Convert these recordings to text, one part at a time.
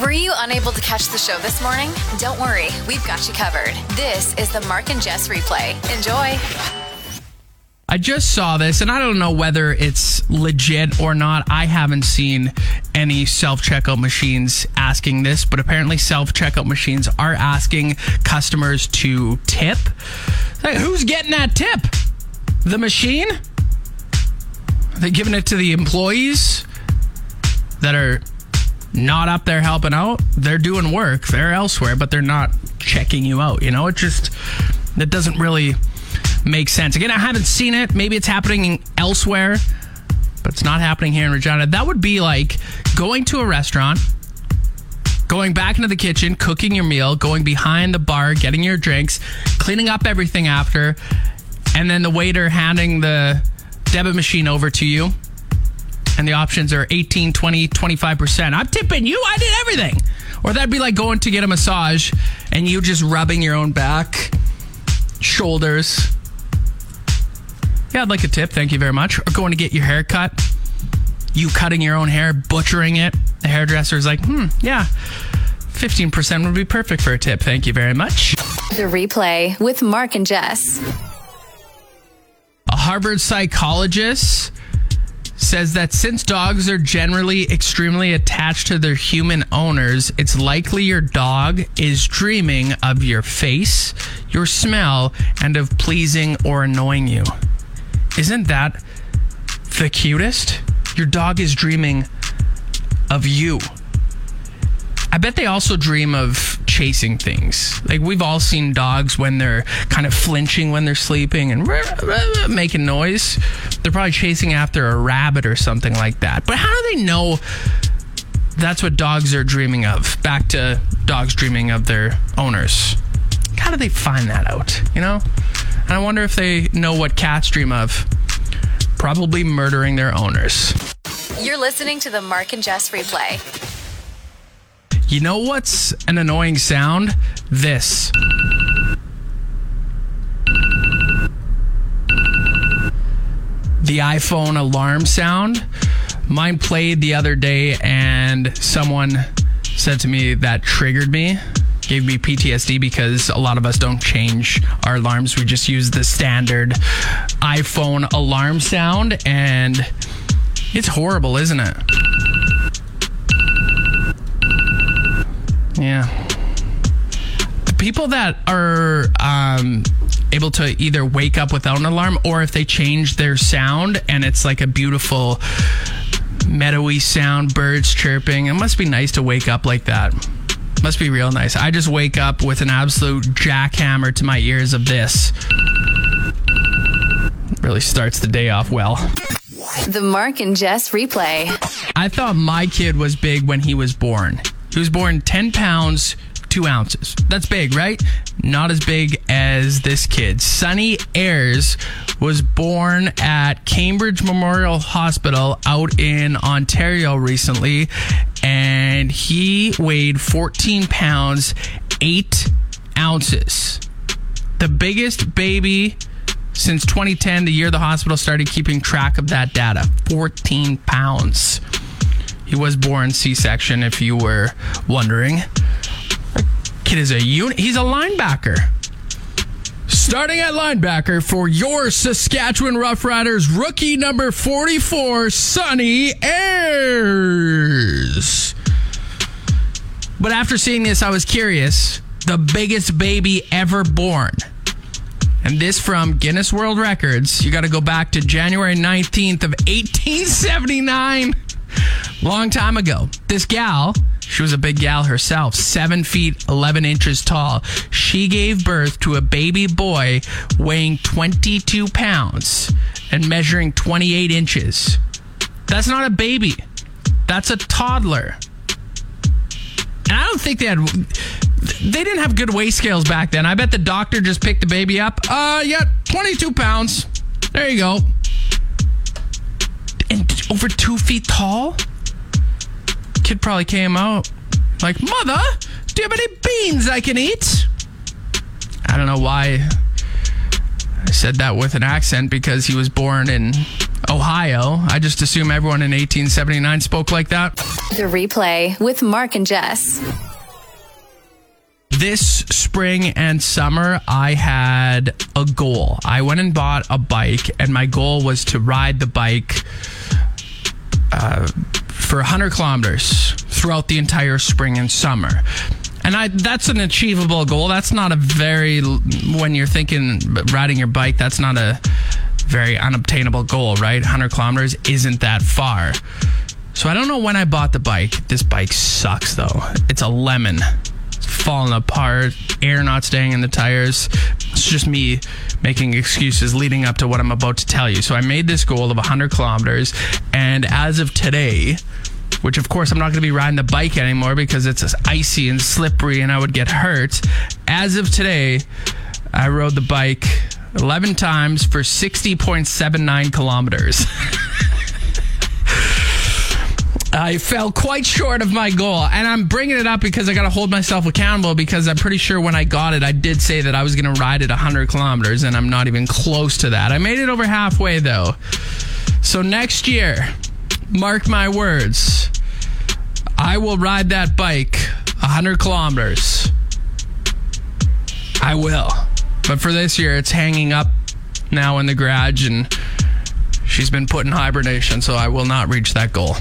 Were you unable to catch the show this morning? Don't worry, we've got you covered. This is the Mark and Jess Replay. Enjoy. I just saw this, and I don't know whether it's legit or not. I haven't seen any self-checkout machines asking this, but apparently self-checkout machines are asking customers to tip. Like, who's getting that tip? The machine? Are they giving it to the employees that are not up there helping out? They're doing work. They're elsewhere, but they're not checking you out. You know, it doesn't really makes sense. Again, I haven't seen it. Maybe it's happening elsewhere, but it's not happening here in Regina. That would be like going to a restaurant, going back into the kitchen, cooking your meal, going behind the bar, getting your drinks, cleaning up everything after, and then the waiter handing the debit machine over to you. And the options are 18, 20, 25%. I'm tipping you. I did everything. Or that'd be like going to get a massage and you just rubbing your own back, shoulders. Yeah, I'd like a tip. Thank you very much. Or going to get your hair cut. You cutting your own hair, butchering it. The hairdresser's like, yeah, 15% would be perfect for a tip. Thank you very much. The Replay with Mark and Jess. A Harvard psychologist says that since dogs are generally extremely attached to their human owners, it's likely your dog is dreaming of your face, your smell, and of pleasing or annoying you. Isn't that the cutest? Your dog is dreaming of you. I bet they also dream of chasing things. Like, we've all seen dogs when they're kind of flinching when they're sleeping and making noise. They're probably chasing after a rabbit or something like that. But how do they know that's what dogs are dreaming of? Back to dogs dreaming of their owners. How do they find that out, you know? And I wonder if they know what cats dream of. Probably murdering their owners. You're listening to the Mark and Jess Replay. You know what's an annoying sound? This. The iPhone alarm sound. Mine played the other day and someone said to me that triggered me. Gave me PTSD because a lot of us don't change our alarms. We just use the standard iPhone alarm sound, and it's horrible, isn't it? Yeah. The people that are able to either wake up without an alarm, or if they change their sound and it's like a beautiful meadowy sound, birds chirping. It must be nice to wake up like that. Must be real nice. I just wake up with an absolute jackhammer to my ears of this. Really starts the day off well. The Mark and Jess Replay. I thought my kid was big when he was born. He was born 10 pounds, 2 ounces. That's big, right? Not as big as this kid. Sonny Ayers was born at Cambridge Memorial Hospital out in Ontario recently, and he weighed 14 pounds, 8 ounces. The biggest baby since 2010, the year the hospital started keeping track of that data. 14 pounds. He was born C-section, if you were wondering. Kid is a unit. He's a linebacker. Starting at linebacker for your Saskatchewan Roughriders, rookie number 44, Sonny Ayers. But after seeing this, I was curious. The biggest baby ever born. And this from Guinness World Records. You got to go back to January 19th of 1879. Long time ago. This gal, she was a big gal herself, 7 feet, 11 inches tall. She gave birth to a baby boy weighing 22 pounds and measuring 28 inches. That's not a baby. That's a toddler. And I don't think they didn't have good weight scales back then. I bet the doctor just picked the baby up. Yeah, 22 pounds. There you go. And over 2 feet tall? Kid probably came out like, Mother, do you have any beans I can eat? I don't know why I said that with an accent, because he was born in Ohio. I just assume everyone in 1879 spoke like that. The Replay with Mark and Jess. This spring and summer, I had a goal. I went and bought a bike, and my goal was to ride the bike for 100 kilometers throughout the entire spring and summer. And that's an achievable goal. That's not a very, when you're thinking riding your bike, that's not a very unobtainable goal, right? 100 kilometers isn't that far. So I don't know when I bought the bike. This bike sucks, though. It's a lemon. It's falling apart, air not staying in the tires. It's just me making excuses leading up to what I'm about to tell you. So I made this goal of 100 kilometers, and as of today, which, of course, I'm not going to be riding the bike anymore because it's icy and slippery and I would get hurt. As of today, I rode the bike 11 times for 60.79 kilometers. I fell quite short of my goal, and I'm bringing it up because I got to hold myself accountable, because I'm pretty sure when I got it, I did say that I was going to ride it 100 kilometers, and I'm not even close to that. I made it over halfway, though. So next year, mark my words, I will ride that bike 100 kilometers. I will. But for this year, it's hanging up now in the garage, and she's been put in hibernation, so I will not reach that goal.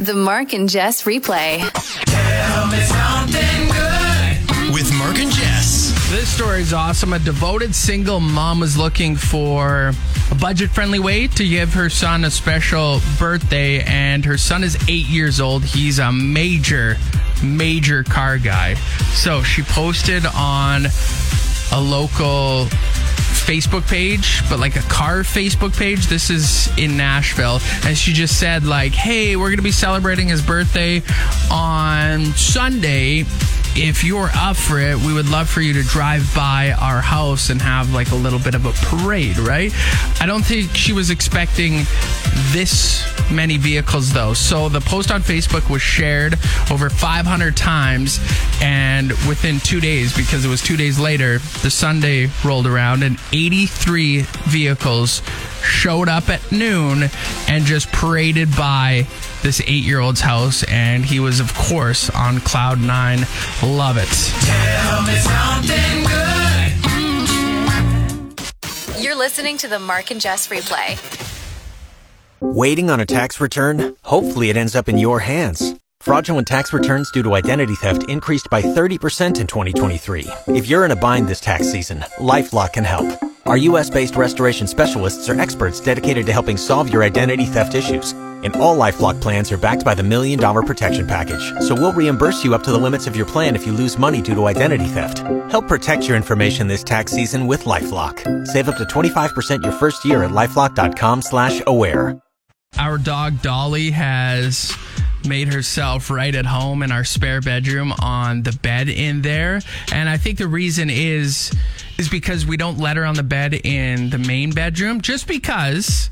The Mark and Jess Replay. Tell me something good. With Mark and Jess. This story is awesome. A devoted single mom was looking for a budget-friendly way to give her son a special birthday, and her son is 8 years old. He's a major car guy. So she posted on a local Facebook page, but like a car Facebook page. This is in Nashville. And she just said, like, hey, we're going to be celebrating his birthday on Sunday. If you're up for it, we would love for you to drive by our house and have like a little bit of a parade, right? I don't think she was expecting this many vehicles, though. So the post on Facebook was shared over 500 times, and within 2 days, because it was 2 days later, the Sunday rolled around and 83 vehicles showed up at noon and just paraded by this 8-year-old's house, and he was, of course, on cloud nine. Love it. Tell me something good. You're listening to the Mark and Jess Replay. Waiting on a tax return? Hopefully it ends up in your hands. Fraudulent tax returns due to identity theft increased by 30% in 2023. If you're in a bind this tax season, LifeLock can help. Our U.S.-based restoration specialists are experts dedicated to helping solve your identity theft issues. And all LifeLock plans are backed by the $1 Million Protection Package. So we'll reimburse you up to the limits of your plan if you lose money due to identity theft. Help protect your information this tax season with LifeLock. Save up to 25% your first year at LifeLock.com/aware. Our dog Dolly has made herself right at home in our spare bedroom on the bed in there. And I think the reason is because we don't let her on the bed in the main bedroom, just because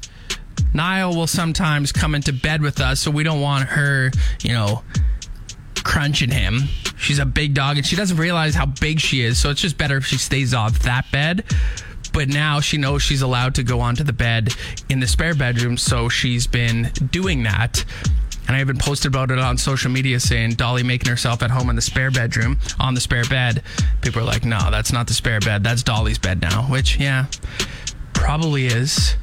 Niall will sometimes come into bed with us, so we don't want her, crunching him. She's a big dog, and she doesn't realize how big she is, so it's just better if she stays off that bed. But now she knows she's allowed to go onto the bed in the spare bedroom, so she's been doing that. And I even posted about it on social media saying, Dolly making herself at home in the spare bedroom, on the spare bed. People are like, no, that's not the spare bed. That's Dolly's bed now, which, yeah, probably is.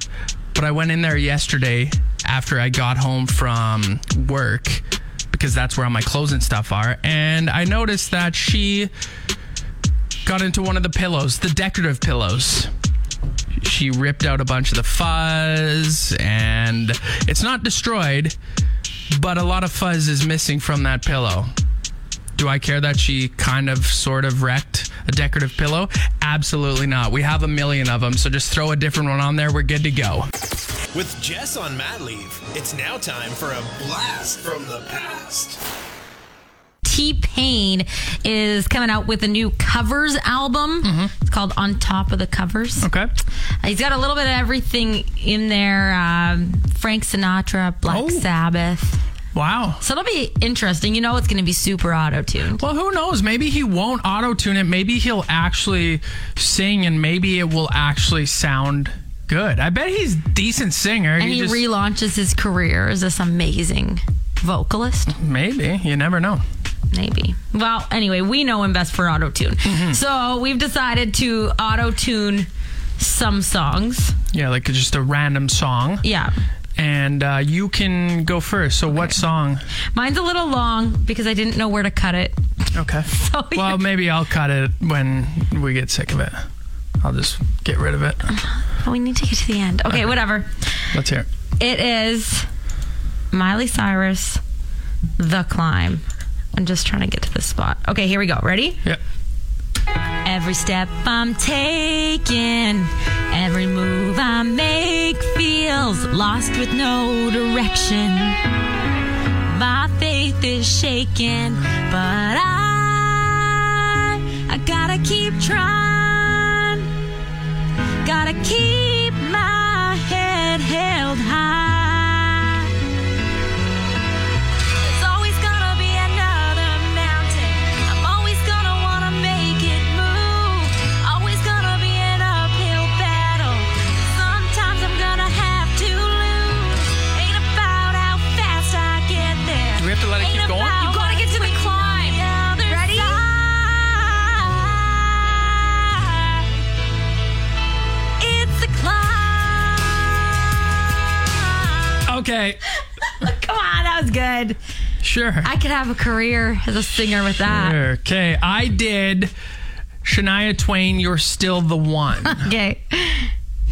But I went in there yesterday after I got home from work, because that's where all my clothes and stuff are. And I noticed that she got into one of the pillows, the decorative pillows. She ripped out a bunch of the fuzz, and it's not destroyed, but a lot of fuzz is missing from that pillow. Do I care that she kind of sort of wrecked a decorative pillow? Absolutely not. We have a million of them, so just throw a different one on there. We're good to go. With Jess on mat leave, it's now time for a blast from the past. T-Pain is coming out with a new covers album. It's called On Top of the Covers. Okay. He's got a little bit of everything in there. Frank Sinatra, Black Sabbath. Wow. So it'll be interesting. You know it's going to be super auto-tuned. Well, who knows? Maybe he won't auto-tune it. Maybe he'll actually sing, and maybe it will actually sound good. I bet he's a decent singer. And he relaunches his career as this amazing vocalist. Maybe. You never know. Maybe. Well, anyway, we know him best for auto-tune. So we've decided to auto-tune some songs. Yeah, like just a random song. Yeah. And you can go first. So, okay. What song? Mine's a little long because I didn't know where to cut it. Okay. So well, maybe I'll cut it when we get sick of it. I'll just get rid of it. But we need to get to the end. Okay, whatever. Let's hear it. It is Miley Cyrus, The Climb. I'm just trying to get to this spot. Okay, here we go. Ready? Yep. Every step I'm taking, every move I make feels lost with no direction. My faith is shaken, but I gotta keep trying. Gotta keep my head held high. Okay. Come on, that was good. Sure. I could have a career as a singer with that. Sure. Okay. I did Shania Twain, You're Still the One. Okay.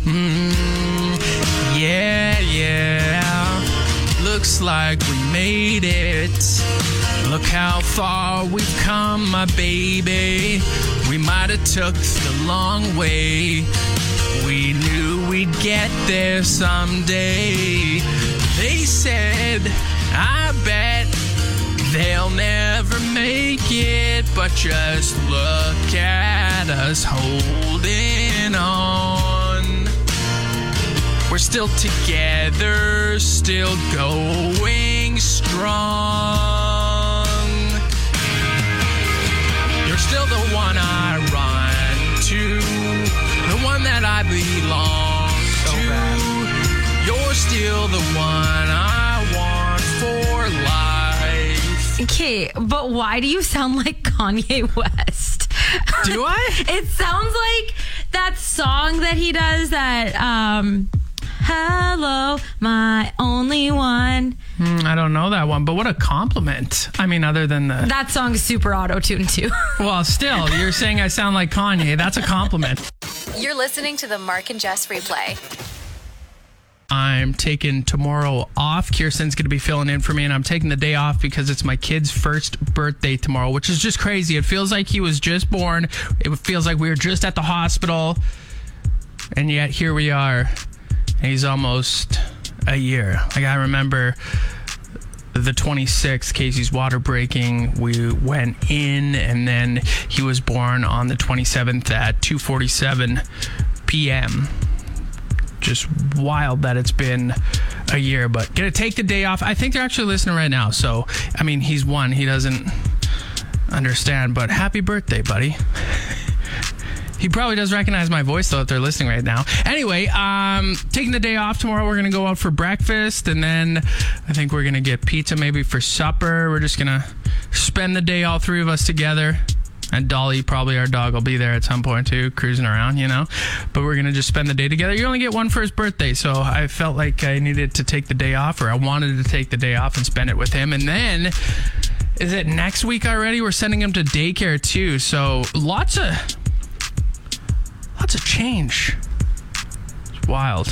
Yeah, yeah. Looks like we made it. Look how far we've come, my baby. We might have took the long way. We knew we'd get there someday. They said, I bet they'll never make it, but just look at us holding on. We're still together, still going strong. You're still the one I run to, the one that I belong to. Bad. You're still the one I want for life. Okay, but why do you sound like Kanye West? Do I? It sounds like that song that he does, that, hello, my only one. I don't know that one, but what a compliment. I mean, other than the... That song is super auto-tuned too. Well, still, you're saying I sound like Kanye. That's a compliment. You're listening to the Mark and Jess Replay. I'm taking tomorrow off. Kirsten's going to be filling in for me, and I'm taking the day off because it's my kid's first birthday tomorrow, which is just crazy. It feels like he was just born. It feels like we were just at the hospital, and yet here we are. And he's almost a year. Like, I remember the 26th, Casey's water breaking. We went in, and then he was born on the 27th at 2:47 p.m., just wild that it's been a year, but gonna take the day off. I think they're actually listening right now, so I mean, he's one, he doesn't understand, but happy birthday, buddy. He probably does recognize my voice, though, if they're listening right now. Anyway, taking the day off tomorrow. We're gonna go out for breakfast, and then I think we're gonna get pizza maybe for supper. We're just gonna spend the day, all three of us together. And Dolly, probably our dog, will be there at some point too, cruising around, you know. But we're going to just spend the day together. You only get one for his birthday, so I felt like I needed to take the day off, or I wanted to take the day off and spend it with him. And then, is it next week already? We're sending him to daycare too, so lots of change. It's wild.